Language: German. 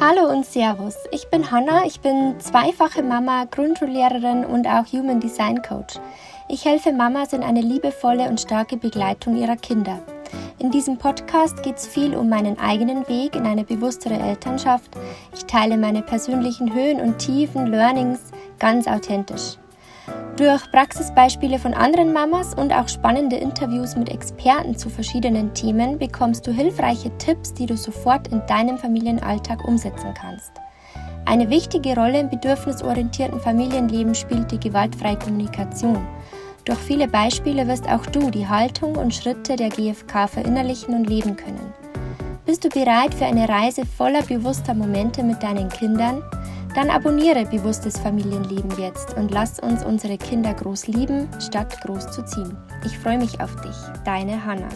Hallo und Servus, ich bin Hanna, ich bin zweifache Mama, Grundschullehrerin und auch Human Design Coach. Ich helfe Mamas in eine liebevolle und starke Begleitung ihrer Kinder. In diesem Podcast geht es viel um meinen eigenen Weg in eine bewusstere Elternschaft. Ich teile meine persönlichen Höhen und Tiefen, Learnings ganz authentisch. Durch Praxisbeispiele von anderen Mamas und auch spannende Interviews mit Experten zu verschiedenen Themen bekommst du hilfreiche Tipps, die du sofort in deinem Familienalltag umsetzen kannst. Eine wichtige Rolle im bedürfnisorientierten Familienleben spielt die gewaltfreie Kommunikation. Durch viele Beispiele wirst auch du die Haltung und Schritte der GfK verinnerlichen und leben können. Bist du bereit für eine Reise voller bewusster Momente mit deinen Kindern? Dann abonniere Bewusstes Familienleben jetzt und lass uns unsere Kinder groß lieben, statt groß zu ziehen. Ich freue mich auf dich, deine Hanna.